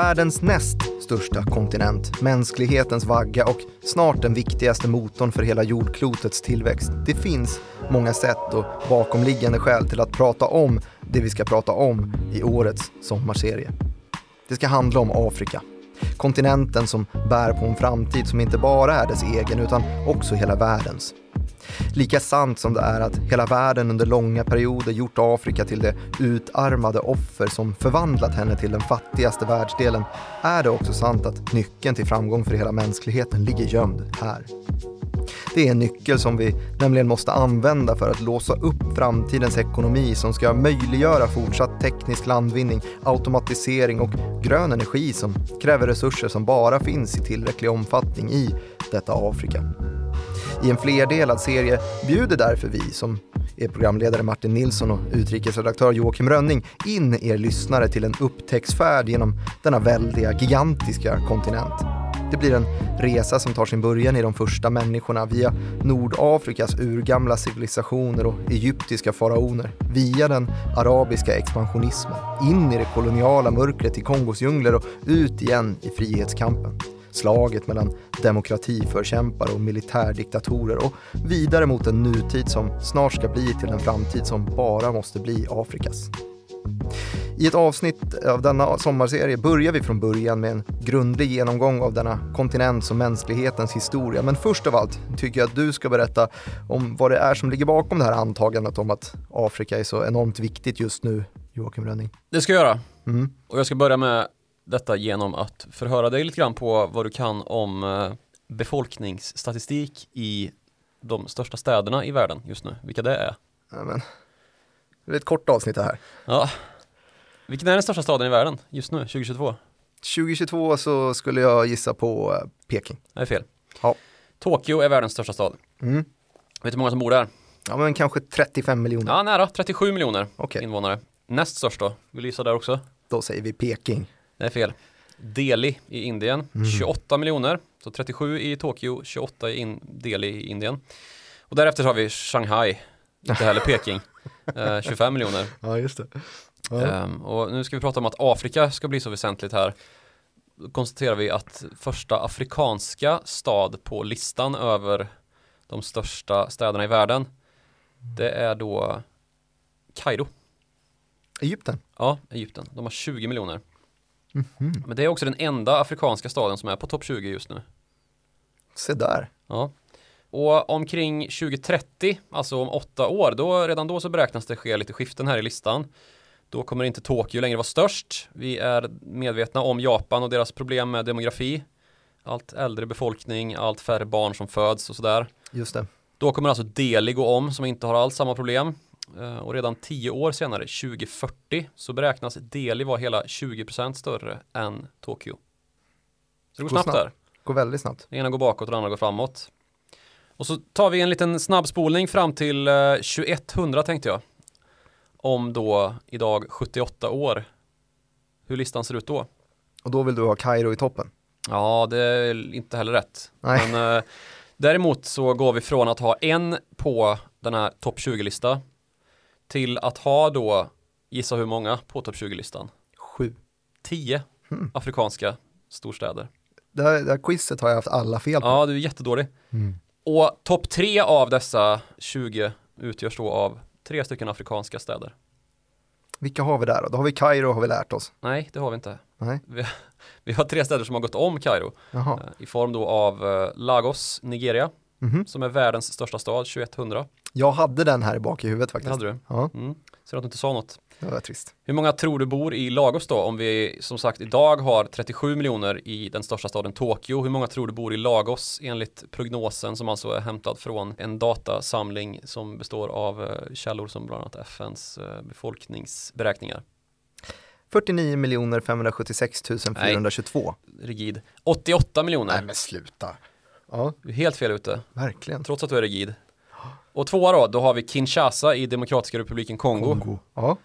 världens näst största kontinent, mänsklighetens vagga och snart den viktigaste motorn för hela jordklotets tillväxt. Det finns många sätt och bakomliggande skäl till att prata om det vi ska prata om i årets sommarserie. Det ska handla om Afrika. Kontinenten som bär på en framtid som inte bara är dess egen utan också hela världens. Lika sant som det är att hela världen under långa perioder gjort Afrika till det utarmade offer som förvandlat henne till den fattigaste världsdelen, är det också sant att nyckeln till framgång för hela mänskligheten ligger gömd här. Det är en nyckel som vi nämligen måste använda för att låsa upp framtidens ekonomi som ska möjliggöra fortsatt teknisk landvinning, automatisering och grön energi som kräver resurser som bara finns i tillräcklig omfattning i detta Afrika. I en flerdelad serie bjuder därför vi, som är programledare Martin Nilsson och utrikesredaktör Joakim Rönning, in er lyssnare till en upptäcktsfärd genom denna väldiga, gigantiska kontinent. Det blir en resa som tar sin början i de första människorna via Nordafrikas urgamla civilisationer och egyptiska faraoner, via den arabiska expansionismen, in i det koloniala mörkret i Kongos djungler och ut igen i frihetskampen. Slaget mellan demokratiförkämpar och militärdiktatorer och vidare mot en nutid som snart ska bli till en framtid som bara måste bli Afrikas. I ett avsnitt av denna sommarserie börjar vi från början med en grundlig genomgång av denna kontinent och mänsklighetens historia. Men först av allt tycker jag att du ska berätta om vad det är som ligger bakom det här antagandet om att Afrika är så enormt viktigt just nu, Joakim Rönning. Det ska jag göra. Och jag ska börja med detta genom att förhöra dig lite grann på vad du kan om befolkningsstatistik i de största städerna i världen just nu. Vilka det är. Amen. Det är ett kort avsnitt det här. Ja. Vilken är den största staden i världen just nu, 2022? 2022 så skulle jag gissa på Peking. Det är fel. Ja. Tokyo är världens största stad. Vet du hur många som bor där? Ja, men kanske 35 miljoner. Ja, nära. 37 miljoner invånare. Näst störst då. Vill du gissa där också? Då säger vi Peking. Det är fel. Delhi i Indien, 28 miljoner. Så 37 i Tokyo, 28 i Delhi i Indien. Och därefter har vi Shanghai, inte heller Peking, 25 miljoner. Ja, just det. Ja. Och nu ska vi prata om att Afrika ska bli så väsentligt här. Då konstaterar vi att första afrikanska stad på listan över de största städerna i världen, det är då Kairo. Egypten? Ja, Egypten. De har 20 miljoner. Mm-hmm. Men det är också den enda afrikanska staden som är på topp 20 just nu. Se där. Ja. Och omkring 2030, alltså om 8 år, redan då så beräknas det ske lite skiften här i listan. Då kommer inte Tokyo längre vara störst. Vi är medvetna om Japan och deras problem med demografi. Allt äldre befolkning, allt färre barn som föds och sådär. Just det. Då kommer alltså Delhi gå om, som inte har alls samma problem. Och redan 10 år senare, 2040, så beräknas Delhi vara hela 20% större än Tokyo. Så det går snabbt där. Går väldigt snabbt. Den ena går bakåt och den andra går framåt. Och så tar vi en liten snabbspolning fram till 2100, tänkte jag. Om då idag 78 år. Hur listan ser ut då. Och då vill du ha Kairo i toppen? Ja, det är inte heller rätt. Nej. Men däremot så går vi från att ha en på den här topp 20-lista till att ha då, gissa hur många på topp 20-listan? 7. 10 afrikanska storstäder. Det här quizet har jag haft alla fel på. Ja, du är jättedålig. Och topp 3 av dessa 20 utgörs då av 3 stycken afrikanska städer. Vilka har vi där då? Då har vi Kairo, har vi lärt oss. Nej, det har vi inte. Nej. Vi har 3 städer som har gått om Kairo. Jaha. I form då av Lagos, Nigeria, som är världens största stad, 2100. Jag hade den här bak i huvudet faktiskt. Hade du? Ja. Så att du inte sa något. Det var trist. Hur många tror du bor i Lagos då? Om vi som sagt idag har 37 miljoner i den största staden Tokyo. Hur många tror du bor i Lagos enligt prognosen, som alltså är hämtad från en datasamling som består av källor som bland annat FNs befolkningsberäkningar? 49 576 422. Nej, rigid. 88 miljoner. Nej men sluta. Ja. Du är helt fel ute. Verkligen. Trots att du är rigid. Och 2 då har vi Kinshasa i Demokratiska republiken Kongo. Ja.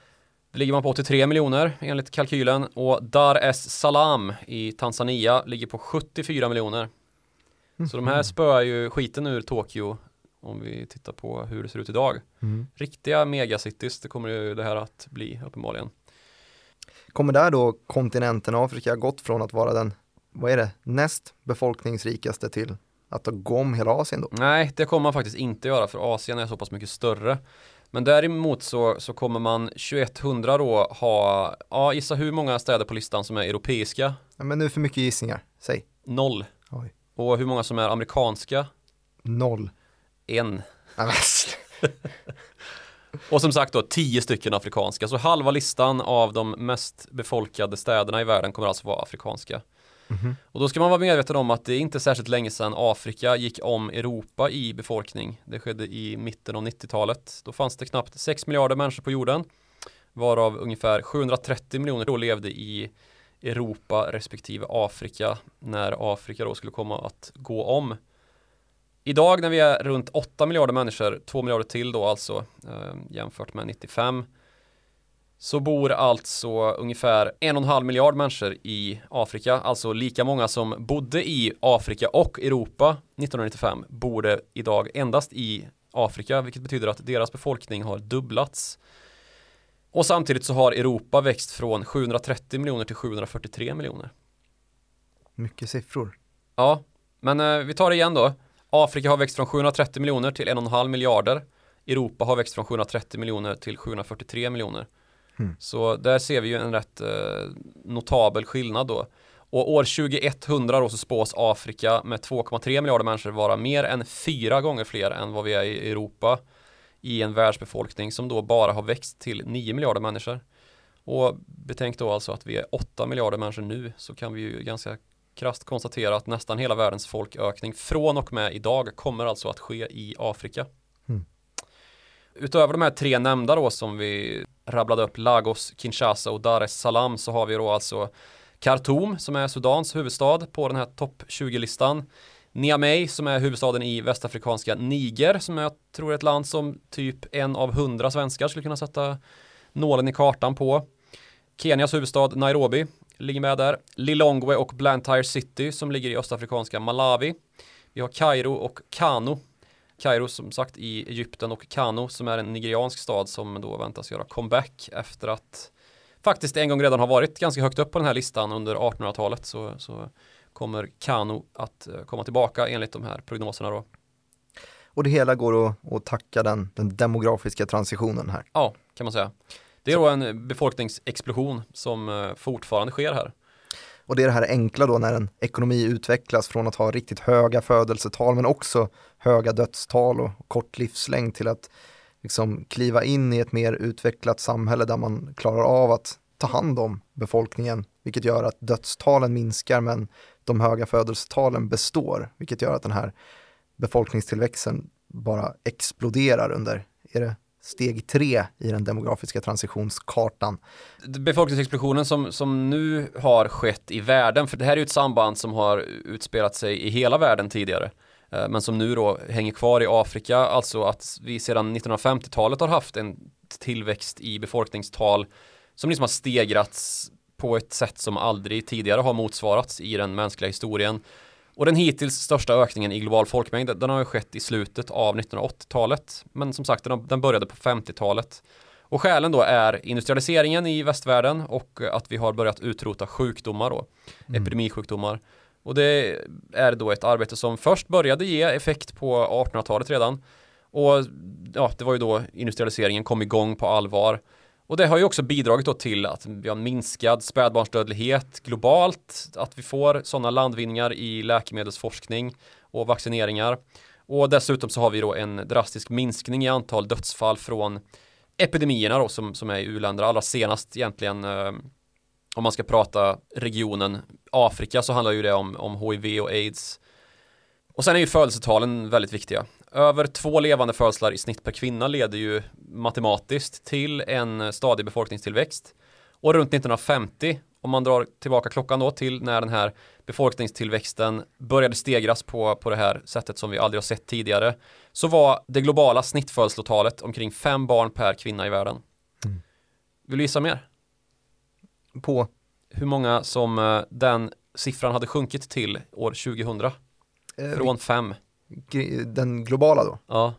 Det ligger man på 83 miljoner enligt kalkylen. Och Dar es Salaam i Tanzania ligger på 74 miljoner. Så de här spöar ju skiten ur Tokyo om vi tittar på hur det ser ut idag. Riktiga megacities, det kommer ju det här att bli uppenbarligen. Kommer där då kontinenten Afrika gått från att vara den, vad är det, näst befolkningsrikaste till att ta gång hela Asien då? Nej, det kommer man faktiskt inte göra, för Asien är så pass mycket större. Men däremot så kommer man 2100 då ha, ja, gissa hur många städer på listan som är europeiska? Ja, men nu för mycket gissningar, säg. 0. Oj. Och hur många som är amerikanska? 0. 1. Och som sagt då 10 stycken afrikanska. Så halva listan av de mest befolkade städerna i världen kommer alltså vara afrikanska. Mm-hmm. Och då ska man vara medveten om att det är inte särskilt länge sedan Afrika gick om Europa i befolkning. Det skedde i mitten av 90-talet. Då fanns det knappt 6 miljarder människor på jorden, varav ungefär 730 miljoner då levde i Europa respektive Afrika, när Afrika då skulle komma att gå om. Idag när vi är runt 8 miljarder människor, 2 miljarder till då alltså, jämfört med 95, så bor alltså ungefär 1,5 miljard människor i Afrika. Alltså lika många som bodde i Afrika och Europa 1995 bor det idag endast i Afrika, vilket betyder att deras befolkning har dubblats. Och samtidigt så har Europa växt från 730 miljoner till 743 miljoner. Mycket siffror. Ja, men vi tar det igen då. Afrika har växt från 730 miljoner till 1,5 miljarder. Europa har växt från 730 miljoner till 743 miljoner. Mm. Så där ser vi ju en rätt notabel skillnad då. Och år 2100 då så spås Afrika med 2,3 miljarder människor vara mer än 4 gånger fler än vad vi är i Europa, i en världsbefolkning som då bara har växt till 9 miljarder människor. Och betänk då alltså att vi är 8 miljarder människor nu, så kan vi ju ganska krasst konstatera att nästan hela världens folkökning från och med idag kommer alltså att ske i Afrika. Mm. Utöver de här 3 nämnda då som vi rabblade upp, Lagos, Kinshasa och Dar es Salaam, så har vi då alltså Khartoum som är Sudans huvudstad på den här topp 20-listan. Niamey som är huvudstaden i västafrikanska Niger, som jag tror är ett land som typ 1 av 100 svenskar skulle kunna sätta nålen i kartan på. Kenias huvudstad Nairobi ligger med där. Lilongwe och Blantyre City som ligger i östafrikanska Malawi. Vi har Kairo och Kano. Kairo som sagt i Egypten och Kano som är en nigeriansk stad som då väntas göra comeback efter att faktiskt en gång redan har varit ganska högt upp på den här listan under 1800-talet, så kommer Kano att komma tillbaka enligt de här prognoserna då. Och det hela går att tacka den demografiska transitionen här. Ja, kan man säga. Det är då en befolkningsexplosion som fortfarande sker här. Och det är det här enkla då, när en ekonomi utvecklas från att ha riktigt höga födelsetal men också höga dödstal och kort livslängd, till att liksom kliva in i ett mer utvecklat samhälle där man klarar av att ta hand om befolkningen, vilket gör att dödstalen minskar men de höga födelsetalen består, vilket gör att den här befolkningstillväxten bara exploderar under, är det steg 3 i den demografiska transitionskartan. Befolkningsexplosionen som nu har skett i världen, för det här är ju ett samband som har utspelat sig i hela världen tidigare, men som nu då hänger kvar i Afrika, alltså att vi sedan 1950-talet har haft en tillväxt i befolkningstal som liksom har stegrats på ett sätt som aldrig tidigare har motsvarats i den mänskliga historien. Och den hittills största ökningen i global folkmängd, den har ju skett i slutet av 1980-talet. Men som sagt, den började på 50-talet. Och skälen då är industrialiseringen i västvärlden och att vi har börjat utrota sjukdomar då, epidemisjukdomar. Och det är då ett arbete som först började ge effekt på 1800-talet redan. Och ja, det var ju då industrialiseringen kom igång på allvar. Och det har ju också bidragit då till att vi har minskad spädbarnsdödlighet globalt, att vi får sådana landvinningar i läkemedelsforskning och vaccineringar. Och dessutom så har vi då en drastisk minskning i antal dödsfall från epidemierna då, som är i u-länder. Allra senast egentligen, om man ska prata regionen Afrika, så handlar ju det om HIV och AIDS. Och sen är ju födelsetalen väldigt viktiga. Över 2 levande födslar i snitt per kvinna leder ju matematiskt till en stadig befolkningstillväxt. Och runt 1950, om man drar tillbaka klockan då till när den här befolkningstillväxten började stegras på det här sättet som vi aldrig har sett tidigare, så var det globala snittfödslotalet omkring 5 barn per kvinna i världen. Mm. Vill du gissa mer? På hur många som den siffran hade sjunkit till år 2000? Från 5. Den globala då? Ja.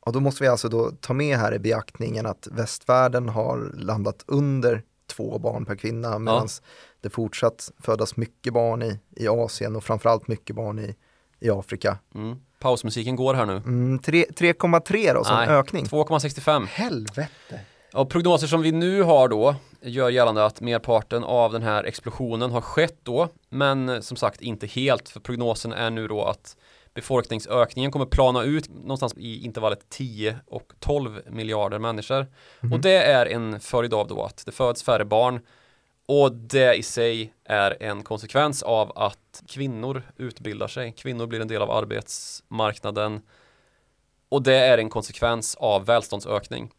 Och då måste vi alltså då ta med här i beaktningen att västvärlden har landat under två barn per kvinna, medan det fortsatt födas mycket barn i Asien och framförallt mycket barn i Afrika. Mm. Pausmusiken går här nu. 3,3 då som ökning. 2,65. Helvete. Och prognoser som vi nu har då gör gällande att merparten av den här explosionen har skett då, men som sagt inte helt, för prognosen är nu då att befolkningsökningen kommer plana ut någonstans i intervallet 10 och 12 miljarder människor. Mm. Och det är en följd av då att det föds färre barn, och det i sig är en konsekvens av att kvinnor utbildar sig. Kvinnor blir en del av arbetsmarknaden, och det är en konsekvens av välståndsökning.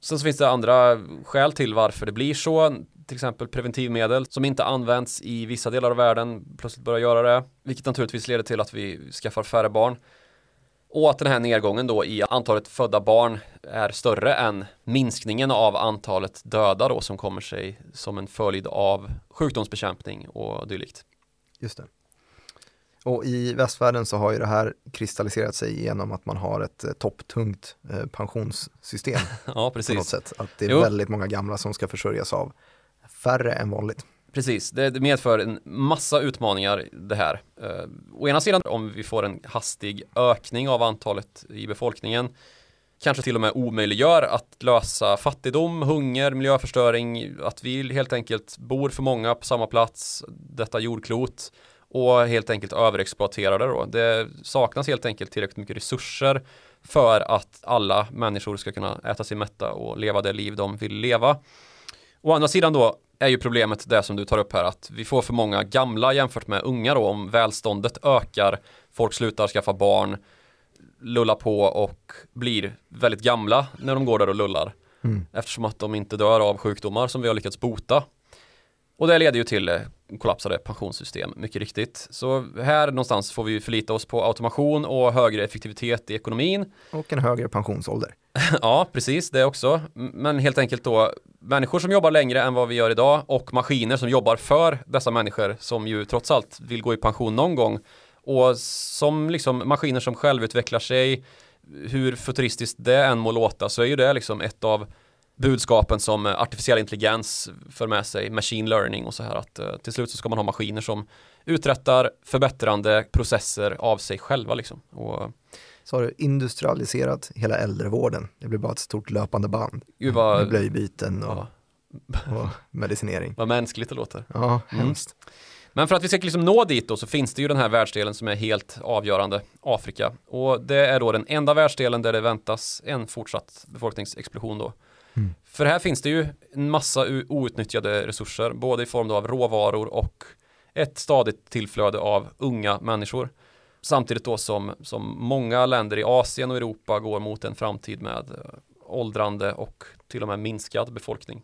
Sen så finns det andra skäl till varför det blir så. Till exempel preventivmedel som inte används i vissa delar av världen plötsligt börjar göra det, vilket naturligtvis leder till att vi skaffar färre barn. Och att den här nedgången då i antalet födda barn är större än minskningen av antalet döda då, som kommer sig som en följd av sjukdomsbekämpning och dylikt. Just det. Och i västvärlden så har ju det här kristalliserat sig genom att man har ett topptungt pensionssystem. Ja, precis. På något sätt. Att det är väldigt många gamla som ska försörjas av färre än vanligt. Precis, det medför en massa utmaningar det här. Å ena sidan, om vi får en hastig ökning av antalet i befolkningen, kanske till och med omöjliggör att lösa fattigdom, hunger, miljöförstöring, att vi helt enkelt bor för många på samma plats, detta jordklot, och helt enkelt överexploaterar det då. Det saknas helt enkelt tillräckligt mycket resurser för att alla människor ska kunna äta sig mätta och leva det liv de vill leva. Å andra sidan då är ju problemet det som du tar upp här, att vi får för många gamla jämfört med unga då. Om välståndet ökar, folk slutar skaffa barn, lulla på och blir väldigt gamla när de går där och lullar. Mm. Eftersom att de inte dör av sjukdomar som vi har lyckats bota. Och det leder ju till kollapsade pensionssystem, mycket riktigt. Så här någonstans får vi förlita oss på automation och högre effektivitet i ekonomin. Och en högre pensionsålder. Ja, precis, det också. Men helt enkelt då, människor som jobbar längre än vad vi gör idag och maskiner som jobbar för dessa människor som ju trots allt vill gå i pension någon gång. Och som liksom maskiner som självutvecklar sig, hur futuristiskt det än må låta, så är ju det liksom ett av budskapen som artificiell intelligens för med sig, machine learning och så här, att till slut så ska man ha maskiner som uträttar förbättrande processer av sig själva liksom. Och så har du industrialiserat hela äldrevården. Det blir bara ett stort löpande band. Med blöjbyten och medicinering. Vad mänskligt det låter. Ja, hemskt. Mm. Men för att vi ska liksom nå dit då, så finns det ju den här världsdelen som är helt avgörande, Afrika. Och det är då den enda världsdelen där det väntas en fortsatt befolkningsexplosion då. Mm. För här finns det ju en massa outnyttjade resurser, både i form av råvaror och ett stadigt tillflöde av unga människor. Samtidigt då som många länder i Asien och Europa går mot en framtid med åldrande och till och med minskad befolkning.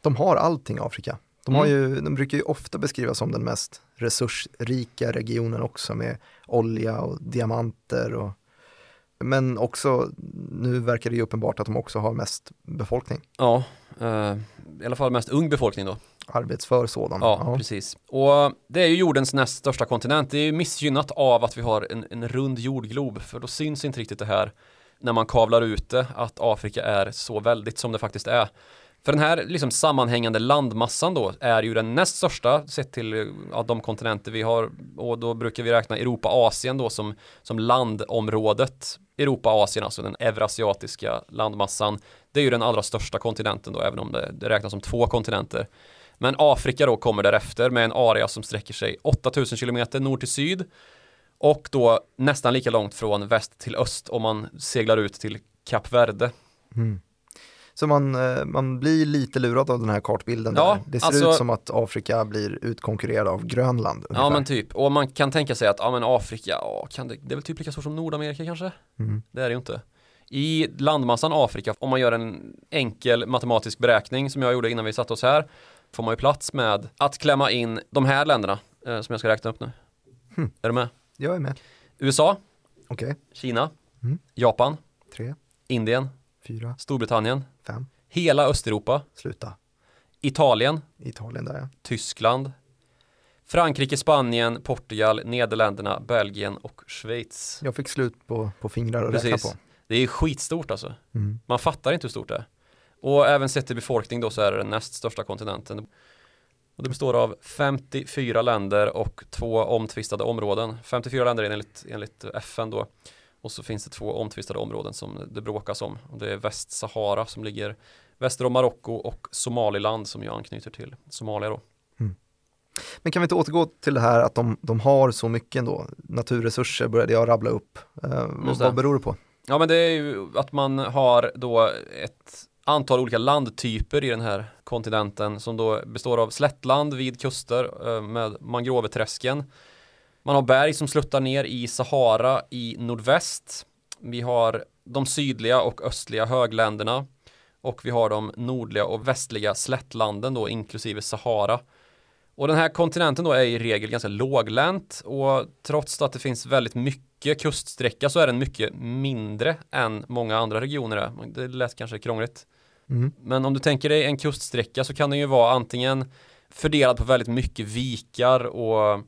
De har allting, Afrika. De brukar ju ofta beskrivas som den mest resursrika regionen också, med olja och diamanter och... Men också, nu verkar det ju uppenbart att de också har mest befolkning. Ja, i alla fall mest ung befolkning då. Arbetsför sådan. Ja, precis. Och det är ju jordens näst största kontinent. Det är ju missgynnat av att vi har en rund jordglob. För då syns inte riktigt det här när man kavlar ut det, att Afrika är så väldigt som det faktiskt är. För den här liksom sammanhängande landmassan då är ju den näst största sett till de kontinenter vi har. Och då brukar vi räkna Europa-Asien då som landområdet. Europa-Asien, alltså den eurasiatiska landmassan. Det är ju den allra största kontinenten då, även om det räknas som två kontinenter. Men Afrika då kommer därefter med en area som sträcker sig 8000 kilometer nord till syd. Och då nästan lika långt från väst till öst om man seglar ut till Kap Verde. Mm. Så man blir lite lurad av den här kartbilden. Ja, där. Det ser ut som att Afrika blir utkonkurrerad av Grönland. Ungefär. Ja, men typ. Och man kan tänka sig att Afrika, det är väl typ lika stort som Nordamerika kanske? Mm. Det är det ju inte. I landmassan Afrika, om man gör en enkel matematisk beräkning som jag gjorde innan vi satt oss här, får man ju plats med att klämma in de här länderna som jag ska räkna upp nu. Mm. Är du med? Jag är med. USA. Okej. Kina. Mm. Japan. 3. Indien. 4. Storbritannien. 5. Hela Östeuropa. Sluta. Italien där, ja. Tyskland. Frankrike, Spanien, Portugal, Nederländerna, Belgien och Schweiz. Jag fick slut på fingrar och räkna på. Det är skitstort alltså. Mm. Man fattar inte hur stort det är. Och även sett till befolkning då så är det den näst största kontinenten. Och det består av 54 länder och 2 omtvistade områden. 54 länder enligt FN då. Och så finns det 2 omtvistade områden som det bråkas om. Och det är Västsahara som ligger väster om Marocko och Somaliland som jag anknyter till. Somalia då. Mm. Men kan vi inte återgå till det här att de har så mycket ändå? Naturresurser började jag rabbla upp. Vad beror det på? Ja, men det är ju att man har då ett antal olika landtyper i den här kontinenten som då består av slättland vid kuster med mangroveträsken. Man har berg som sluttar ner i Sahara i nordväst. Vi har de sydliga och östliga högländerna och vi har de nordliga och västliga slättlanden då inklusive Sahara. Och den här kontinenten då är i regel ganska låglänt och trots att det finns väldigt mycket kuststräcka så är den mycket mindre än många andra regioner är. Det lät kanske krångligt. Mm. Men om du tänker dig en kuststräcka så kan den ju vara antingen fördelad på väldigt mycket vikar och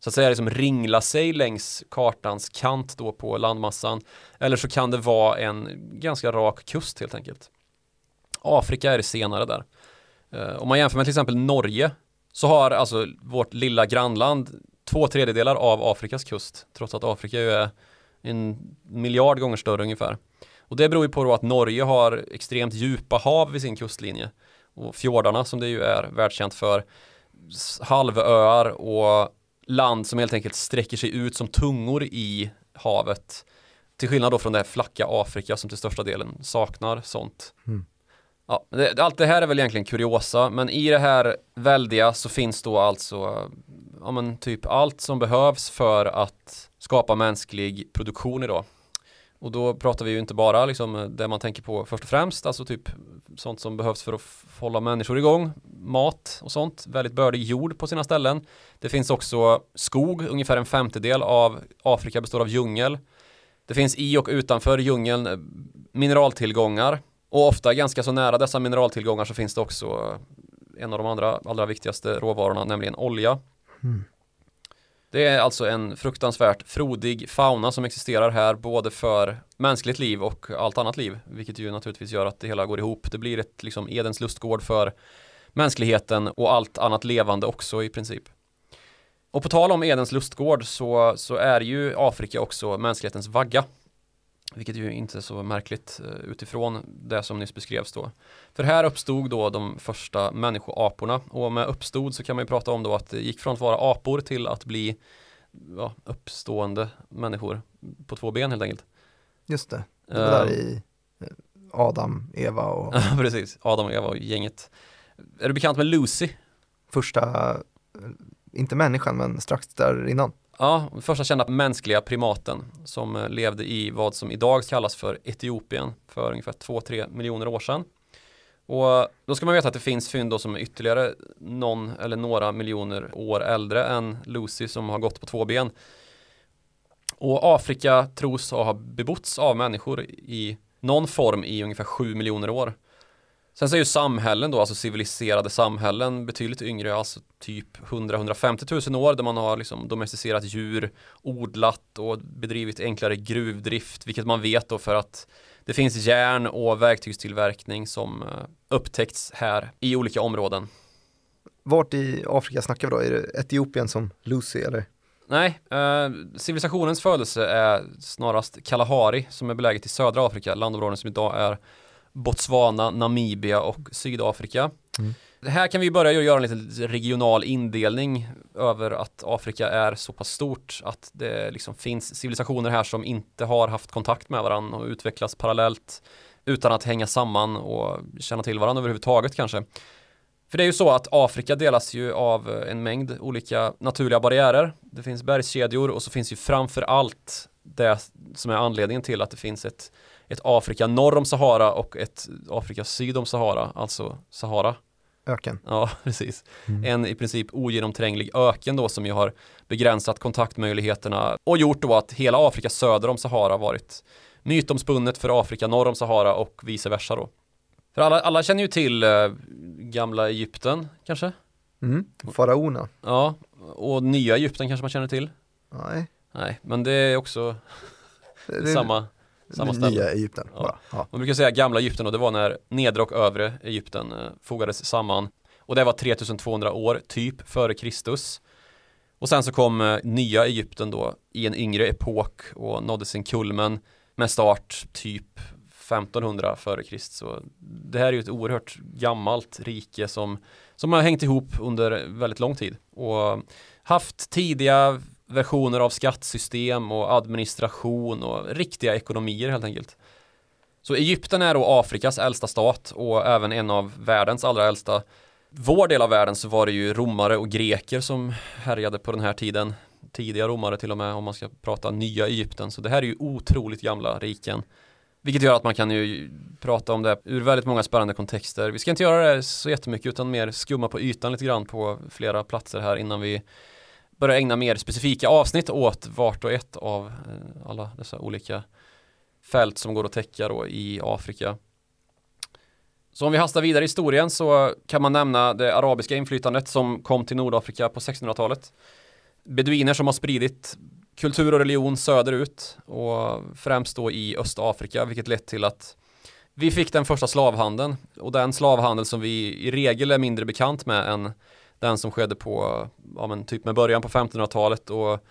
så att säga liksom ringla sig längs kartans kant då på landmassan. Eller så kan det vara en ganska rak kust helt enkelt. Afrika är det senare där. Om man jämför med till exempel Norge så har alltså vårt lilla grannland 2/3 av Afrikas kust. Trots att Afrika är en miljard gånger större ungefär. Och det beror ju på då att Norge har extremt djupa hav vid sin kustlinje. Och fjordarna som det ju är världskänt för. Halvöar och land som helt enkelt sträcker sig ut som tungor i havet. Till skillnad då från det här flacka Afrika som till största delen saknar sånt. Mm. Ja, allt det här är väl egentligen kuriosa, men i det här väldiga så finns då alltså ja, men typ allt som behövs för att skapa mänsklig produktion idag. Och då pratar vi ju inte bara liksom det man tänker på först och främst, alltså typ sånt som behövs för att hålla människor igång, mat och sånt, väldigt bördig jord på sina ställen. Det finns också skog, ungefär 1/5 av Afrika består av djungel. Det finns i och utanför djungeln mineraltillgångar. Och ofta ganska så nära dessa mineraltillgångar så finns det också en av de andra allra viktigaste råvarorna, nämligen olja. Mm. Det är alltså en fruktansvärt frodig fauna som existerar här både för mänskligt liv och allt annat liv. Vilket ju naturligtvis gör att det hela går ihop. Det blir ett liksom Edens lustgård för mänskligheten och allt annat levande också i princip. Och på tal om Edens lustgård så är ju Afrika också mänsklighetens vagga. Vilket ju inte är så märkligt utifrån det som nyss beskrevs då. För här uppstod då de första människoaporna. Och med uppstod så kan man ju prata om då att det gick från att vara apor till att bli uppstående människor på 2 ben helt enkelt. Just det. Det var där i Adam, Eva och... Precis, Adam och Eva och gänget. Är du bekant med Lucy? Första, inte människan men strax där innan. Ja, första kända mänskliga primaten som levde i vad som idag kallas för Etiopien för ungefär 2-3 miljoner år sedan. Och då ska man veta att det finns fynd då som är ytterligare någon eller några miljoner år äldre än Lucy som har gått på 2 ben. Och Afrika tros ha bebotts av människor i någon form i ungefär 7 miljoner år. Sen så är ju samhällen då, alltså civiliserade samhällen, betydligt yngre, alltså typ 100-150 000 år där man har liksom domesticerat djur, odlat och bedrivit enklare gruvdrift, vilket man vet då för att det finns järn- och verktygstillverkning som upptäckts här i olika områden. Vart i Afrika snackar vi då? Är det Etiopien som Lucy eller? Nej, civilisationens födelse är snarast Kalahari som är beläget i södra Afrika, landområden som idag är Botswana, Namibia och Sydafrika. Mm. Här kan vi börja göra en liten regional indelning över att Afrika är så pass stort att det liksom finns civilisationer här som inte har haft kontakt med varandra och utvecklas parallellt utan att hänga samman och känna till varandra överhuvudtaget kanske. För det är ju så att Afrika delas ju av en mängd olika naturliga barriärer. Det finns bergskedjor och så finns ju framför allt det som är anledningen till att det finns ett Afrika norr om Sahara och ett Afrika syd om Sahara, alltså Sahara. Öken. Ja, precis. Mm. En i princip ogenomtränglig öken då som ju har begränsat kontaktmöjligheterna och gjort då att hela Afrika söder om Sahara varit mytomspunnet för Afrika norr om Sahara och vice versa då. För alla känner ju till gamla Egypten kanske? Mm, faraonerna. Ja, och nya Egypten kanske man känner till? Nej. Nej, men det är också samma... samma ställe. Nya Egypten. Ja. Bara. Ja. Man brukar säga gamla Egypten, och det var när nedre och övre Egypten fogades samman. Och det var 3200 år typ före Kristus. Och sen så kom nya Egypten då i en yngre epok och nådde sin kulmen med start typ 1500 före Kristus. Så det här är ju ett oerhört gammalt rike som har hängt ihop under väldigt lång tid. Och haft tidiga versioner av skattsystem och administration och riktiga ekonomier helt enkelt. Så Egypten är då Afrikas äldsta stat och även en av världens allra äldsta. Vår del av världen så var det ju romare och greker som härjade på den här tiden. Tidiga romare till och med, om man ska prata nya Egypten. Så det här är ju otroligt gamla riken. Vilket gör att man kan ju prata om det ur väldigt många spännande kontexter. Vi ska inte göra det så jättemycket utan mer skumma på ytan lite grann på flera platser här innan vi börjar ägna mer specifika avsnitt åt vart och ett av alla dessa olika fält som går att täcka då i Afrika. Så om vi hastar vidare i historien så kan man nämna det arabiska inflytandet som kom till Nordafrika på 1600-talet. Beduiner som har spridit kultur och religion söderut och främst då i Östafrika, vilket lett till att vi fick den första slavhandeln, och den slavhandel som vi i regel är mindre bekant med än den som skedde på typ med början på 1500-talet och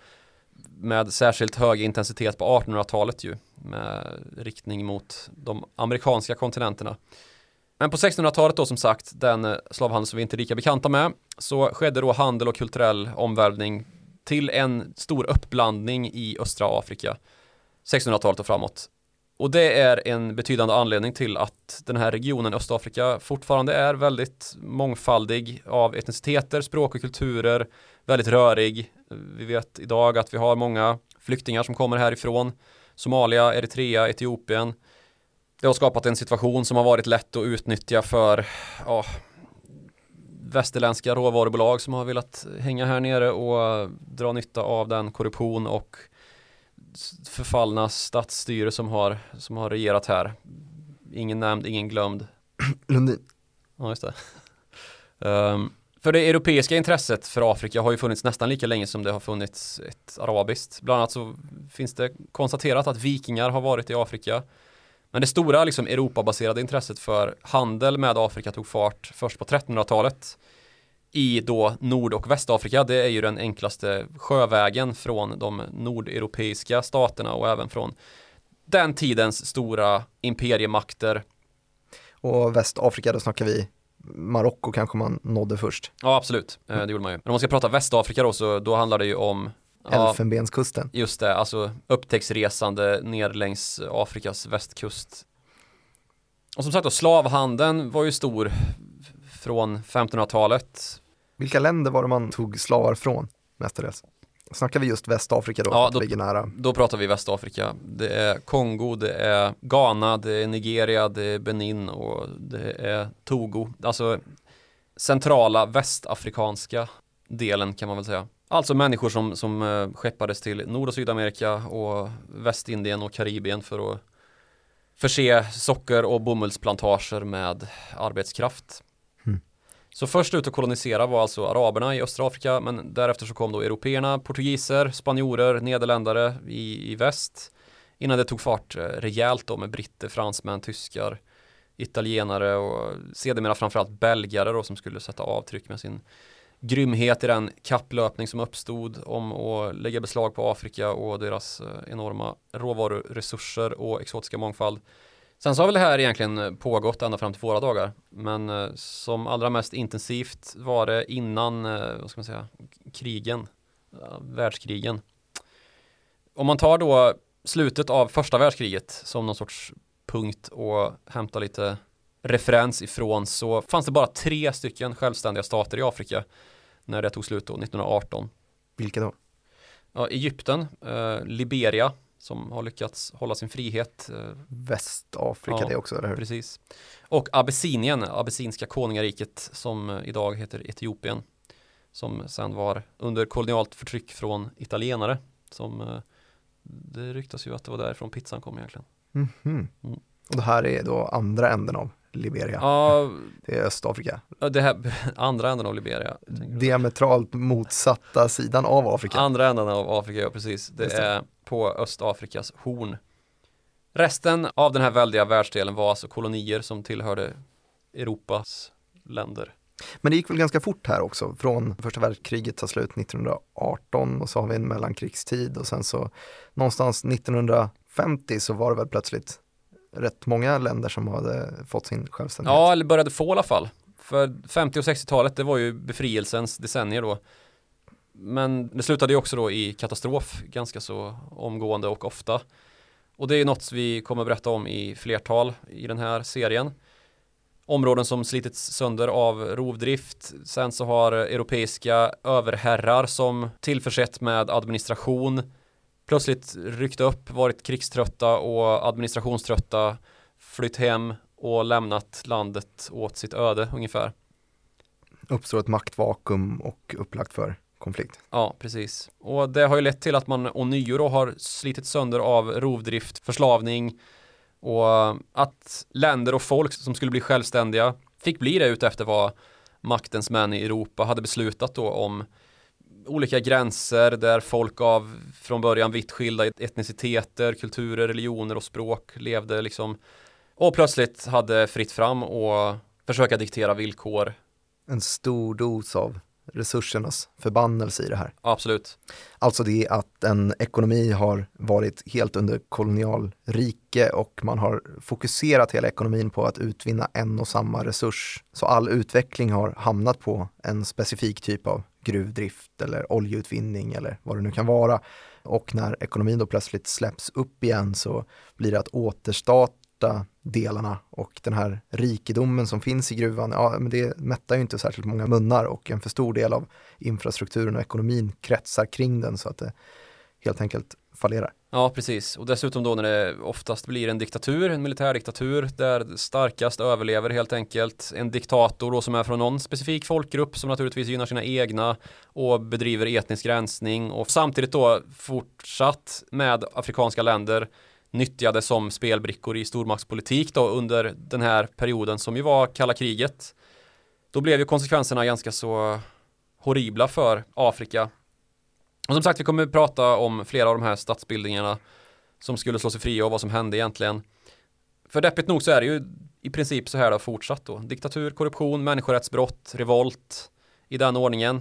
med särskilt hög intensitet på 1800-talet ju, med riktning mot de amerikanska kontinenterna. Men på 1600-talet då, som sagt, den slavhandel som vi inte är lika bekanta med, så skedde då handel och kulturell omvälvning till en stor uppblandning i östra Afrika 1600-talet och framåt. Och det är en betydande anledning till att den här regionen Östafrika fortfarande är väldigt mångfaldig av etniciteter, språk och kulturer, väldigt rörig. Vi vet idag att vi har många flyktingar som kommer härifrån, Somalia, Eritrea, Etiopien. Det har skapat en situation som har varit lätt att utnyttja för västerländska råvarubolag som har velat hänga här nere och dra nytta av den korruption och förfallna statsstyre som har regerat här. Ingen nämnd, ingen glömd. Lundin. Ja, just det. För det europeiska intresset för Afrika har ju funnits nästan lika länge som det har funnits ett arabiskt. Bland annat så finns det konstaterat att vikingar har varit i Afrika. Men det stora liksom Europabaserade intresset för handel med Afrika tog fart först på 1300-talet i då Nord- och Västafrika. Det är ju den enklaste sjövägen från de nordeuropeiska staterna och även från den tidens stora imperiemakter. Och Västafrika, då snackar vi Marocko kanske man nådde först. Ja, absolut. Det gjorde man ju. Men om man ska prata Västafrika då, så då handlar det ju om Elfenbenskusten. Ja, just det, alltså upptäcktsresande ner längs Afrikas västkust. Och som sagt då, slavhandeln var ju stor från 1500-talet. Vilka länder var det man tog slavar från mestadels? Snackar vi just Västafrika då? Ja, då ligger nära. Då pratar vi Västafrika. Det är Kongo, det är Ghana, det är Nigeria, det är Benin och det är Togo. Alltså centrala västafrikanska delen kan man väl säga. Alltså människor som skeppades till Nord- och Sydamerika och Västindien och Karibien för att förse socker- och bomullsplantager med arbetskraft. Mm. Så först ut att kolonisera var alltså araberna i östra Afrika, men därefter så kom då européerna, portugiser, spanjorer, nederländare i väst. Innan det tog fart rejält då med britter, fransmän, tyskar, italienare och sedermera framförallt belgare då, som skulle sätta avtryck med sin grymhet i den kapplöpning som uppstod om att lägga beslag på Afrika och deras enorma råvaruresurser och exotiska mångfald. Sen så har väl det här egentligen pågått ända fram till våra dagar, men som allra mest intensivt var det innan, vad ska man säga, krigen, världskrigen. Om man tar då slutet av första världskriget som någon sorts punkt och hämtar lite referens ifrån, så fanns det bara 3 stycken självständiga stater i Afrika när det tog slut då, 1918. Vilka då? Ja, Egypten, Liberia som har lyckats hålla sin frihet. Västafrika, ja, det också, eller hur? Precis. Och Abessinien, abessinska konungariket som idag heter Etiopien, som sen var under kolonialt förtryck från italienare, som det ryktas ju att det var därifrån pizzan kom egentligen. Mm-hmm. Mm. Och det här är då andra änden av Liberia. Ja, det är Östafrika. Det här andra änden av Liberia. Diametralt motsatta sidan av Afrika. Andra änden av Afrika, ja, precis. Det är på Östafrikas horn. Resten av den här väldiga världsdelen var alltså kolonier som tillhörde Europas länder. Men det gick väl ganska fort här också. Från första världskriget tar slut 1918 och så har vi en mellankrigstid och sen så någonstans 1950 så var det väl plötsligt rätt många länder som hade fått sin självständighet. Ja, eller började få i alla fall. För 50- och 60-talet, det var ju befrielsens decennier då. Men det slutade ju också då i katastrof ganska så omgående och ofta. Och det är ju något vi kommer att berätta om i flertal i den här serien. Områden som slitits sönder av rovdrift. Sen så har europeiska överherrar som tillförsett med administration plötsligt ryckt upp, varit krigströtta och administrationströtta, flytt hem och lämnat landet åt sitt öde ungefär. Uppstår ett maktvakuum och upplagt för konflikt. Ja, precis. Och det har ju lett till att man ånyo då har slitit sönder av rovdrift, förslavning och att länder och folk som skulle bli självständiga fick bli det utefter vad maktens män i Europa hade beslutat då om olika gränser där folk av från början vitt skilda etniciteter, kulturer, religioner och språk levde liksom och plötsligt hade fritt fram och försöka diktera villkor. En stor dos av resursernas förbannelse i det här. Absolut. Alltså det att en ekonomi har varit helt under kolonialrike och man har fokuserat hela ekonomin på att utvinna en och samma resurs. Så all utveckling har hamnat på en specifik typ av gruvdrift eller oljeutvinning eller vad det nu kan vara. Och när ekonomin då plötsligt släpps upp igen så blir det att återstarta delarna och den här rikedomen som finns i gruvan, ja, men det mättar ju inte särskilt många munnar och en för stor del av infrastrukturen och ekonomin kretsar kring den så att det helt enkelt fallerar. Ja, precis. Och dessutom då när det oftast blir en diktatur, en militärdiktatur där starkast överlever helt enkelt. En diktator då som är från någon specifik folkgrupp som naturligtvis gynnar sina egna och bedriver etnisk rensning och samtidigt då fortsatt med afrikanska länder nyttjade som spelbrickor i stormaktspolitik då under den här perioden som ju var kalla kriget. Då blev ju konsekvenserna ganska så horribla för Afrika. Och som sagt, vi kommer att prata om flera av de här statsbildningarna som skulle slå sig fria och vad som hände egentligen. För deppigt nog så är det ju i princip så här det har fortsatt då. Diktatur, korruption, människorättsbrott, revolt i den ordningen.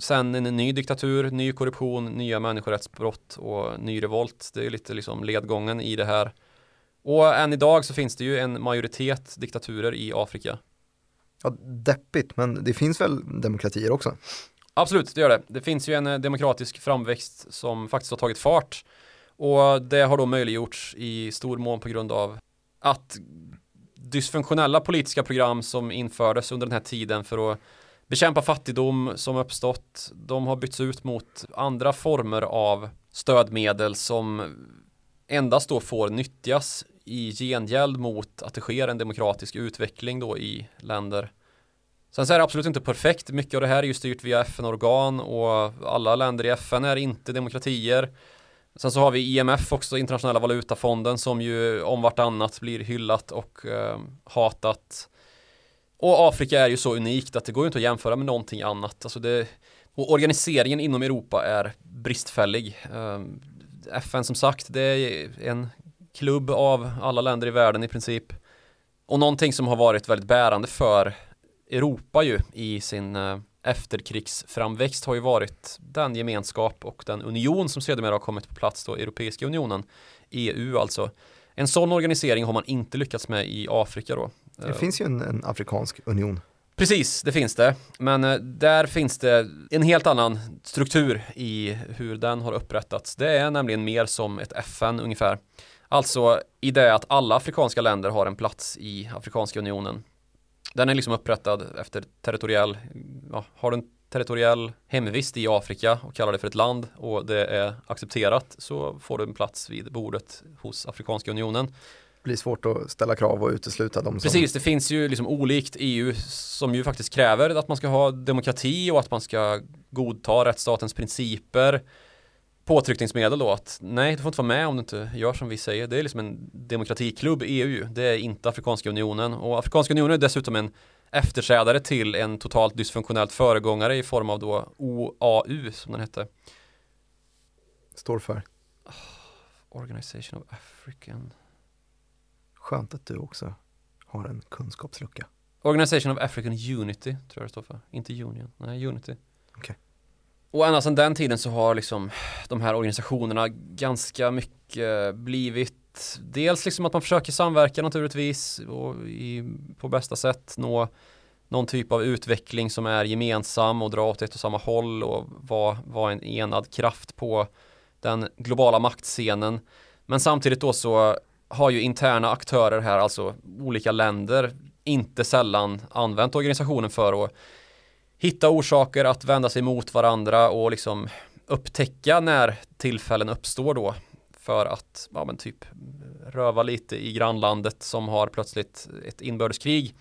Sen en ny diktatur, ny korruption, nya människorättsbrott och ny revolt. Det är lite liksom ledgången i det här. Och än idag så finns det ju en majoritet diktaturer i Afrika. Ja, deppigt, men det finns väl demokratier också? Absolut, det gör det. Det finns ju en demokratisk framväxt som faktiskt har tagit fart. Och det har då möjliggjorts i stor mån på grund av att dysfunktionella politiska program som infördes under den här tiden för att bekämpa fattigdom som uppstått, de har bytts ut mot andra former av stödmedel som endast då får nyttjas i gengäld mot att det sker en demokratisk utveckling då i länder. Sen så är det absolut inte perfekt. Mycket av det här är ju styrt via FN-organ och alla länder i FN är inte demokratier. Sen så har vi IMF också, Internationella valutafonden, som ju om vartannat blir hyllat och hatat. Och Afrika är ju så unikt att det går ju inte att jämföra med någonting annat. Alltså och organiseringen inom Europa är bristfällig. FN som sagt, det är en klubb av alla länder i världen i princip. Och någonting som har varit väldigt bärande för Europa ju i sin efterkrigsframväxt har ju varit den gemenskap och den union som sedermera har kommit på plats då, Europeiska unionen, EU alltså. En sån organisering har man inte lyckats med i Afrika då. Det finns ju en afrikansk union. Precis, det finns det. Men där finns det en helt annan struktur i hur den har upprättats. Det är nämligen mer som ett FN ungefär. Alltså i det att alla afrikanska länder har en plats i Afrikanska unionen. Den är liksom upprättad efter har en territoriell hemvist i Afrika och kallar det för ett land och det är accepterat så får du en plats vid bordet hos Afrikanska unionen. Det blir svårt att ställa krav och utesluta dem. Precis, det finns ju liksom olikt EU som ju faktiskt kräver att man ska ha demokrati och att man ska godta rättsstatens principer. Påtryckningsmedel då att nej, du får inte vara med om du inte gör som vi säger. Det är liksom en demokratiklubb, EU. Det är inte Afrikanska unionen. Och Afrikanska unionen är dessutom en efterträdare till en totalt dysfunktionellt föregångare i form av då OAU som den hette. Står för? Organization of African. Skönt att du också har en kunskapslucka. Organization of African Unity tror jag det står för. Inte Union, nej Unity. Okej. Okay. Och ända sedan den tiden så har liksom de här organisationerna ganska mycket blivit dels liksom att man försöker samverka naturligtvis och på bästa sätt nå någon typ av utveckling som är gemensam och dra åt ett och samma håll och vara en enad kraft på den globala maktscenen. Men samtidigt då så har ju interna aktörer här, alltså olika länder, inte sällan använt organisationen för att hitta orsaker att vända sig mot varandra och liksom upptäcka när tillfällen uppstår då för att ja, men typ röva lite i grannlandet som har plötsligt ett inbördeskrig.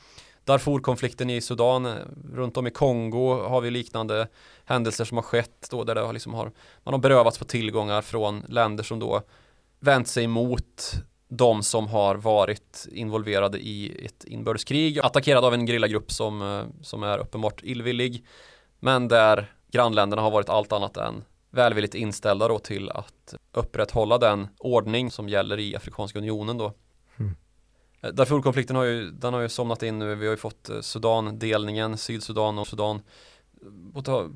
Darfur-konflikten i Sudan, runt om i Kongo har vi liknande händelser som har skett då där det liksom man har berövats på tillgångar från länder som då vänt sig mot de som har varit involverade i ett inbördeskrig, attackerad av en gerillagrupp som är uppenbart illvillig, men där grannländerna har varit allt annat än välvilligt inställda då till att upprätthålla den ordning som gäller i Afrikanska unionen då. Darfur-konflikten har ju somnat in nu. Vi har ju fått Sudan-delningen, Sydsudan och Sudan.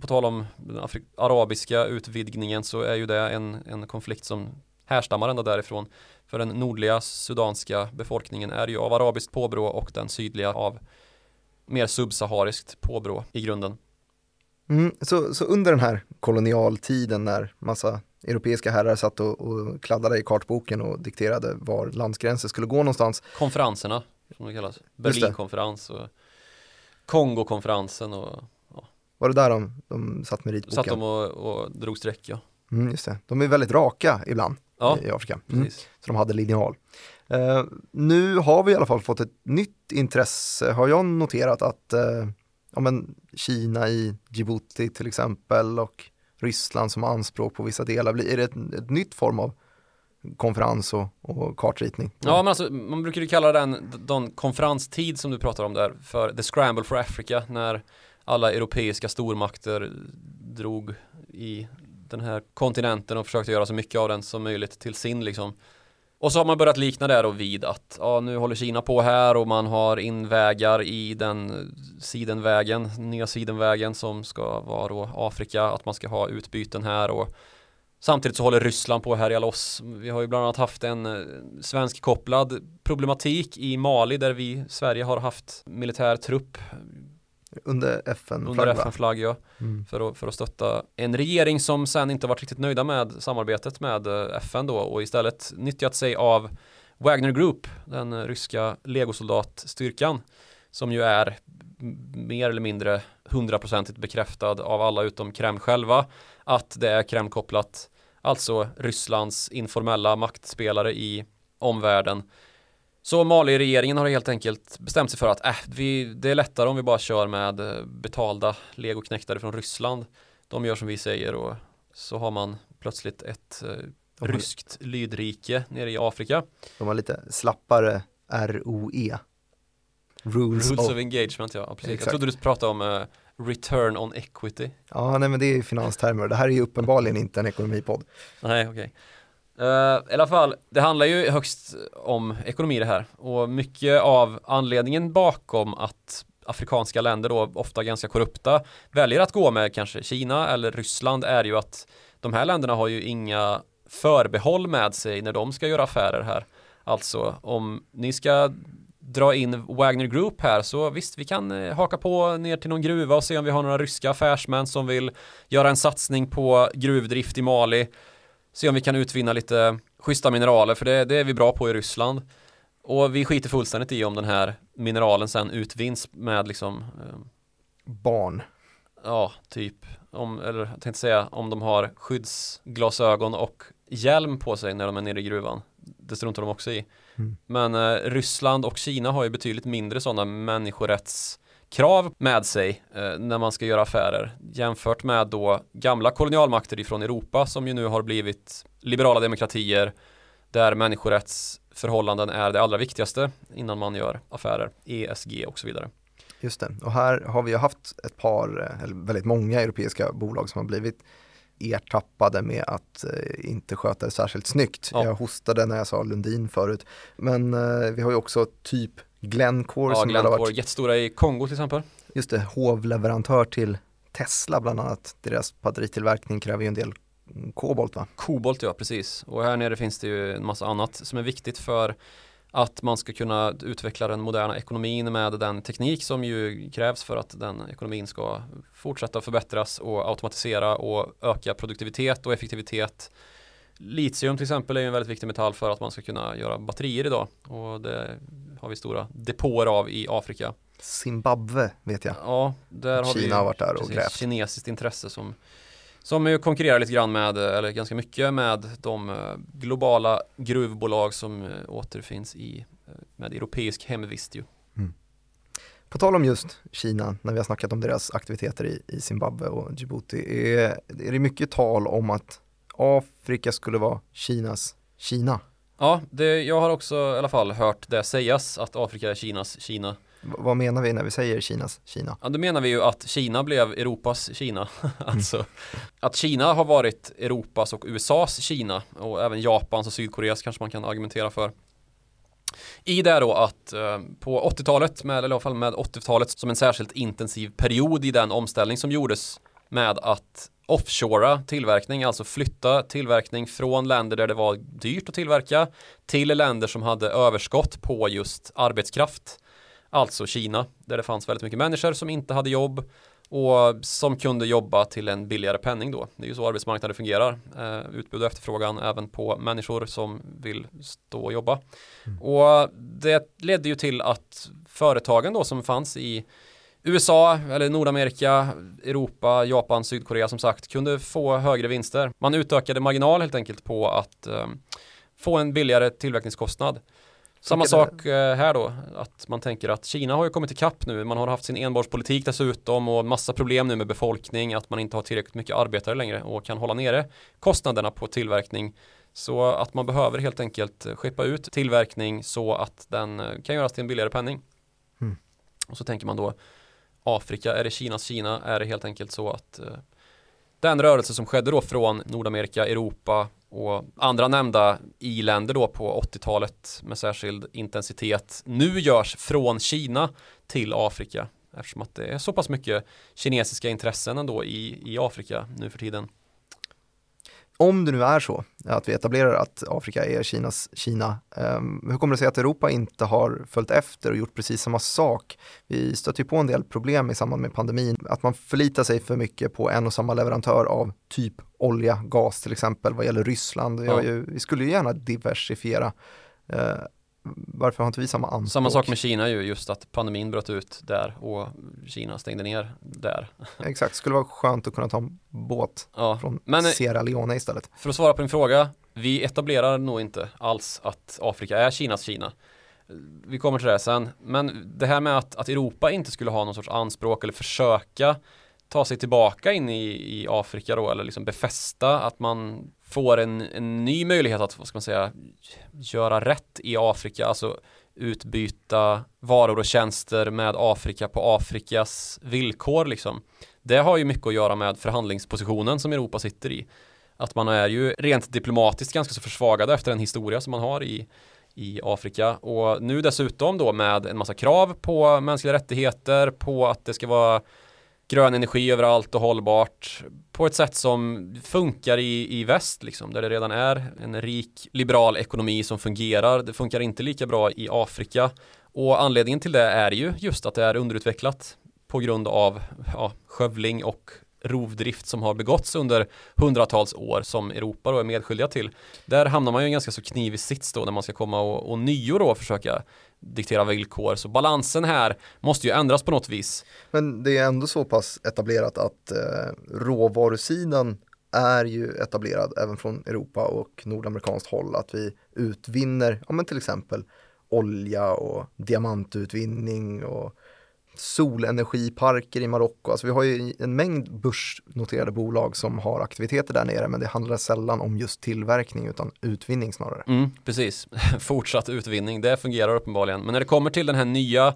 På tal om den arabiska utvidgningen så är ju det en konflikt som härstammar ända därifrån. För den nordliga sudanska befolkningen är ju av arabiskt påbrå och den sydliga av mer subsahariskt påbrå i grunden. Så under den här kolonialtiden när massa europeiska herrar satt och kladdade i kartboken och dikterade var landsgränser skulle gå någonstans. Konferenserna, som det kallas. Berlinkonferens och Kongokonferensen. Och, ja. Var det där de satt med ritboken? Satt de och drog streck, ja. Just det. De är väldigt raka ibland i Afrika. Så de hade linjal. Nu har vi i alla fall fått ett nytt intresse. Har jag noterat att Kina i Djibouti till exempel och Ryssland som anspråk på vissa delar. Är det ett nytt form av konferens och kartritning? Ja, men alltså, man brukar ju kalla den konferenstid som du pratar om där för The Scramble for Africa, när alla europeiska stormakter drog i den här kontinenten och försökte göra så mycket av den som möjligt till sin liksom. Och så har man börjat likna det då vid att nu håller Kina på här och man har invägar i den nya sidenvägen som ska vara då Afrika, att man ska ha utbyten här och samtidigt så håller Ryssland på här i oss. Vi har ju bland annat haft en svensk kopplad problematik i Mali där Sverige har haft militär trupp under FN-flagg för att stötta en regering som sen inte varit riktigt nöjda med samarbetet med FN då och istället nyttjat sig av Wagner Group, den ryska legosoldatstyrkan som ju är mer eller mindre 100% bekräftad av alla utom Kreml själva att det är Kreml-kopplat, alltså Rysslands informella maktspelare i omvärlden. Så Mali-regeringen har helt enkelt bestämt sig för att det är lättare om vi bara kör med betalda legoknäktare från Ryssland. De gör som vi säger och så har man plötsligt ett ryskt lydrike nere i Afrika. De har lite slappare ROE. Rules of engagement, ja. Precis. Jag trodde du pratade om return on equity. Ja, nej men det är ju finanstermer. Det här är ju uppenbarligen inte en ekonomipodd. Nej, okej. Okay. I alla fall, det handlar ju högst om ekonomi det här och mycket av anledningen bakom att afrikanska länder då ofta ganska korrupta väljer att gå med kanske Kina eller Ryssland är ju att de här länderna har ju inga förbehåll med sig när de ska göra affärer här. Alltså om ni ska dra in Wagner Group här så visst, vi kan haka på ner till någon gruva och se om vi har några ryska affärsmän som vill göra en satsning på gruvdrift i Mali. Se om vi kan utvinna lite schyssta mineraler, för det är vi bra på i Ryssland. Och vi skiter fullständigt i om den här mineralen sen utvinns med liksom... barn. Ja, typ. Jag tänkte säga om de har skyddsglasögon och hjälm på sig när de är nere i gruvan. Det struntar de också i. Men Ryssland och Kina har ju betydligt mindre sådana människorättskrav med sig när man ska göra affärer jämfört med då gamla kolonialmakter ifrån Europa som ju nu har blivit liberala demokratier där människorättsförhållanden är det allra viktigaste innan man gör affärer, ESG och så vidare. Just det, och här har vi ju haft väldigt många europeiska bolag som har blivit ertappade med att inte sköta det särskilt snyggt. Ja. Jag hostade när jag sa Lundin förut. Men vi har ju också typ Glencore. Ja, Glencore, varit jättestora i Kongo till exempel. Just det, hovleverantör till Tesla bland annat. Deras batteritillverkning kräver ju en del kobolt, va? Kobolt, ja, precis. Och här nere finns det ju en massa annat som är viktigt för att man ska kunna utveckla den moderna ekonomin med den teknik som ju krävs för att den ekonomin ska fortsätta förbättras och automatisera och öka produktivitet och effektivitet. Litium till exempel är ju en väldigt viktig metall för att man ska kunna göra batterier idag, och det har vi stora depåer av i Afrika. Zimbabwe vet jag. Ja, där har Kina varit där och grävt. Kinesiskt intresse som ju konkurrerar lite grann med, eller ganska mycket med, de globala gruvbolag som återfinns med europeisk hemvist ju. Mm. På tal om just Kina, när vi har snackat om deras aktiviteter i Zimbabwe och Djibouti, är det mycket tal om att Afrika skulle vara Kinas Kina? Ja, jag har också i alla fall hört det sägas att Afrika är Kinas Kina. Vad menar vi när vi säger Kinas Kina? Ja, då menar vi ju att Kina blev Europas Kina. Alltså, att Kina har varit Europas och USAs Kina, och även Japans och Sydkoreas kanske man kan argumentera för. I det då att på 80-talet, eller i alla fall med 80-talet som en särskilt intensiv period i den omställning som gjordes med att offshora tillverkning, alltså flytta tillverkning från länder där det var dyrt att tillverka till länder som hade överskott på just arbetskraft. Alltså Kina, där det fanns väldigt mycket människor som inte hade jobb och som kunde jobba till en billigare penning då. Det är ju så arbetsmarknaden fungerar. Utbud och efterfrågan även på människor som vill stå och jobba. Mm. Och det ledde ju till att företagen då som fanns i USA eller Nordamerika, Europa, Japan, Sydkorea som sagt kunde få högre vinster. Man utökade marginal helt enkelt på att få en billigare tillverkningskostnad. Samma sak här då, att man tänker att Kina har ju kommit ikapp nu, man har haft sin enbordspolitik dessutom och massa problem nu med befolkning, att man inte har tillräckligt mycket arbetare längre och kan hålla nere kostnaderna på tillverkning, så att man behöver helt enkelt skeppa ut tillverkning så att den kan göras till en billigare penning. Mm. Och så tänker man då, Afrika, är det Kinas Kina? Är det helt enkelt så att den rörelse som skedde då från Nordamerika, Europa och andra nämnda i-länder då på 80-talet med särskild intensitet nu görs från Kina till Afrika, eftersom att det är så pass mycket kinesiska intressen ändå i Afrika nu för tiden. Om det nu är så att vi etablerar att Afrika är Kinas Kina, hur kommer det sig att Europa inte har följt efter och gjort precis samma sak? Vi stöter ju på en del problem i samband med pandemin. Att man förlitar sig för mycket på en och samma leverantör av typ olja, gas till exempel, vad gäller Ryssland. Ja. Vi skulle ju gärna diversifiera. Varför har inte vi samma anspråk? Samma sak med Kina ju, just att pandemin bröt ut där och Kina stängde ner där. Exakt, skulle vara skönt att kunna ta en båt från Sierra Leone istället. För att svara på din fråga, vi etablerar nog inte alls att Afrika är Kinas Kina. Vi kommer till det sen. Men det här med att Europa inte skulle ha någon sorts anspråk eller försöka ta sig tillbaka in i Afrika då, eller liksom befästa att man får en ny möjlighet att, vad ska man säga, göra rätt i Afrika, alltså utbyta varor och tjänster med Afrika på Afrikas villkor liksom. Det har ju mycket att göra med förhandlingspositionen som Europa sitter i. Att man är ju rent diplomatiskt ganska så försvagade efter den historia som man har i Afrika, och nu dessutom då med en massa krav på mänskliga rättigheter, på att det ska vara grön energi överallt och hållbart på ett sätt som funkar i väst liksom, där det redan är en rik liberal ekonomi som fungerar. Det funkar inte lika bra i Afrika, och anledningen till det är ju just att det är underutvecklat på grund av skövling och rovdrift som har begåtts under hundratals år som Europa då är medskyldiga till. Där hamnar man ju en ganska så knivig sits då när man ska komma och nio då försöka diktera villkor. Så balansen här måste ju ändras på något vis. Men det är ändå så pass etablerat att råvarusidan är ju etablerad även från Europa och nordamerikanskt håll, att vi utvinner till exempel olja och diamantutvinning och solenergiparker i Marocko. Alltså vi har ju en mängd börsnoterade bolag som har aktiviteter där nere, men det handlar sällan om just tillverkning utan utvinning snarare. Mm, precis. Fortsatt utvinning, det fungerar uppenbarligen. Men när det kommer till den här nya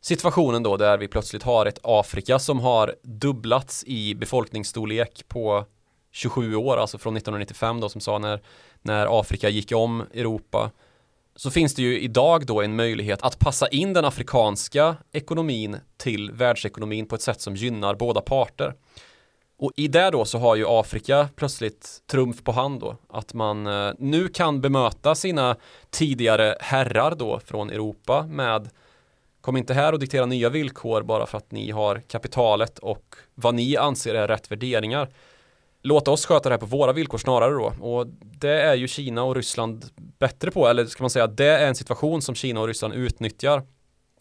situationen då, där vi plötsligt har ett Afrika som har dubblats i befolkningsstorlek på 27 år, alltså från 1995 då, som sa när Afrika gick om Europa, så finns det ju idag då en möjlighet att passa in den afrikanska ekonomin till världsekonomin på ett sätt som gynnar båda parter. Och i det då så har ju Afrika plötsligt trumf på hand då, att man nu kan bemöta sina tidigare herrar då från Europa med: kom inte här och diktera nya villkor bara för att ni har kapitalet och vad ni anser är rätt värderingar. Låt oss sköta det här på våra villkor snarare då. Och det är ju Kina och Ryssland bättre på, eller ska man säga, det är en situation som Kina och Ryssland utnyttjar.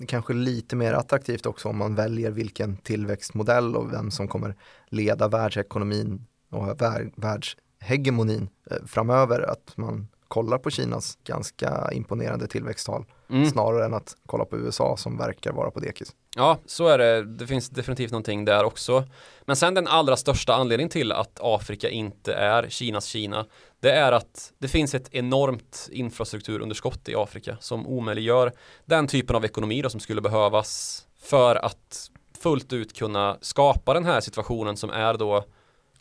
Kanske lite mer attraktivt också om man väljer vilken tillväxtmodell och vem som kommer leda världsekonomin och världshegemonin framöver, att man kollar på Kinas ganska imponerande tillväxttal snarare än att kolla på USA som verkar vara på dekis. Ja, så är det. Det finns definitivt någonting där också. Men sen den allra största anledningen till att Afrika inte är Kinas Kina, det är att det finns ett enormt infrastrukturunderskott i Afrika som omöjliggör den typen av ekonomi då som skulle behövas för att fullt ut kunna skapa den här situationen som är då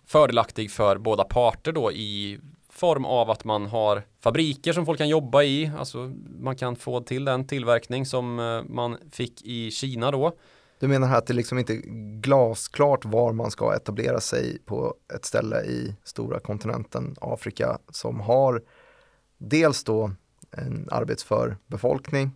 fördelaktig för båda parter då, i form av att man har fabriker som folk kan jobba i, alltså man kan få till den tillverkning som man fick i Kina då. Du menar här att det liksom inte är glasklart var man ska etablera sig på ett ställe i stora kontinenten Afrika som har dels då en arbetsför befolkning,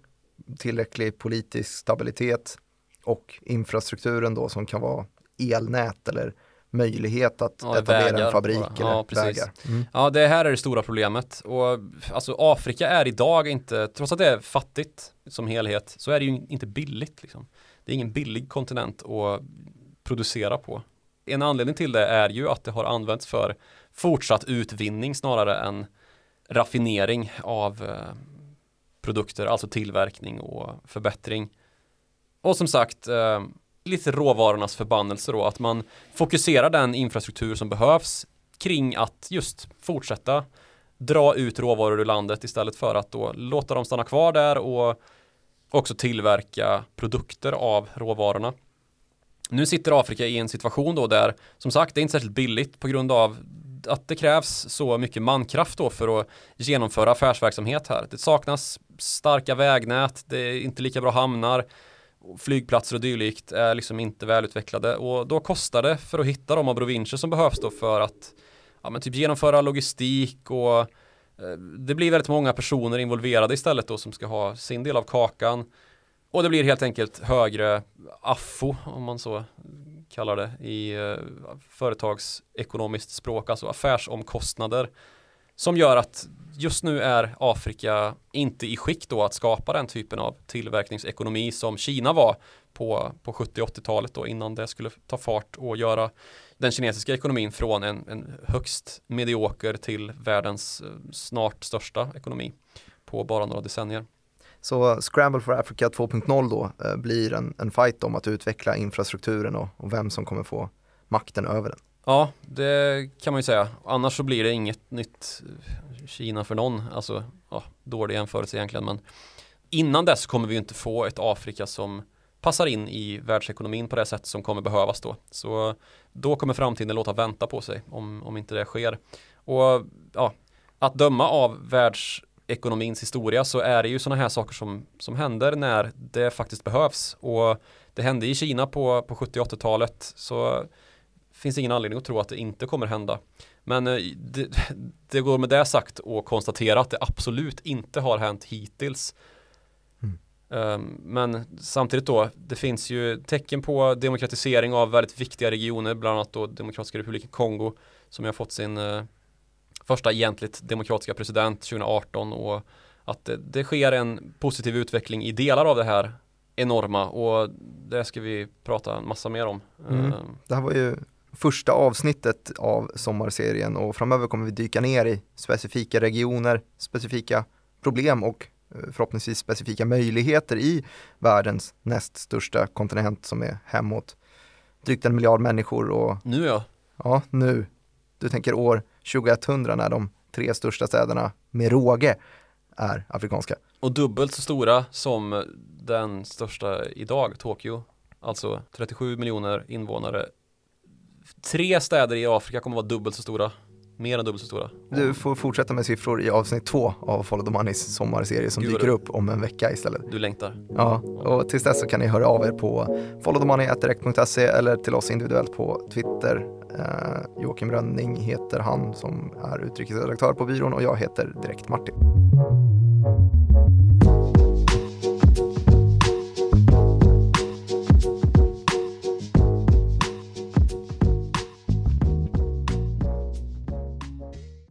tillräcklig politisk stabilitet och infrastrukturen då som kan vara elnät eller möjlighet att etablera vägar, en fabrik eller vägar. Ja, det här är det stora problemet. Och alltså, Afrika är idag inte, trots att det är fattigt som helhet, så är det ju inte billigt liksom. Det är ingen billig kontinent att producera på. En anledning till det är ju att det har använts för fortsatt utvinning snarare än raffinering av produkter, alltså tillverkning och förbättring. Och som sagt, lite råvarornas förbannelse då, att man fokuserar den infrastruktur som behövs kring att just fortsätta dra ut råvaror ur landet istället för att då låta dem stanna kvar där och också tillverka produkter av råvarorna. Nu sitter Afrika i en situation då där, som sagt, det är inte särskilt billigt på grund av att det krävs så mycket mankraft då för att genomföra affärsverksamhet här. Det saknas starka vägnät, det är inte lika bra hamnar, flygplatser och dylikt är liksom inte välutvecklade, och då kostar det för att hitta de abrovinser som behövs då för att men typ genomföra logistik, och det blir väldigt många personer involverade istället då som ska ha sin del av kakan, och det blir helt enkelt högre affo, om man så kallar det i företagsekonomiskt språk, alltså affärsomkostnader, som gör att just nu är Afrika inte i skick då att skapa den typen av tillverkningsekonomi som Kina var på 70-80-talet då, innan det skulle ta fart och göra den kinesiska ekonomin från en högst medioker till världens snart största ekonomi på bara några decennier. Så Scramble for Africa 2.0 då blir en fight om att utveckla infrastrukturen och vem som kommer få makten över den. Ja, det kan man ju säga. Annars så blir det inget nytt Kina för någon. Alltså, dålig jämförelse egentligen. Men innan dess kommer vi ju inte få ett Afrika som passar in i världsekonomin på det sätt som kommer behövas då. Så då kommer framtiden låta vänta på sig om inte det sker. Och att döma av världsekonomins historia så är det ju sådana här saker som händer när det faktiskt behövs. Och det hände i Kina på 70-80-talet, så finns ingen anledning att tro att det inte kommer hända. Men det går med det sagt och konstatera att det absolut inte har hänt hittills. Men samtidigt då, det finns ju tecken på demokratisering av väldigt viktiga regioner, bland annat då Demokratiska republiken Kongo, som har fått sin första egentligt demokratiska president 2018, och att det sker en positiv utveckling i delar av det här enorma, och det ska vi prata en massa mer om. Det här var ju första avsnittet av sommarserien, och framöver kommer vi dyka ner i specifika regioner, specifika problem och förhoppningsvis specifika möjligheter i världens näst största kontinent, som är hemåt drygt 1 miljard människor. Och nu ja. Ja, nu. Du tänker år 2100 när de 3 största städerna med råge är afrikanska. Och dubbelt så stora som den största idag, Tokyo. Alltså 37 miljoner invånare. 3 städer i Afrika kommer att vara dubbelt så stora. Mer än dubbelt så stora. Du får fortsätta med siffror i avsnitt 2 av Follow the Moneys sommarserie som dyker upp om en vecka istället. Du längtar. Ja, och tills dess så kan ni höra av er på followthemoney@direkt.se eller till oss individuellt på Twitter. Joakim Rönning heter han som är utrikesredaktör på byrån och jag heter Direkt Martin.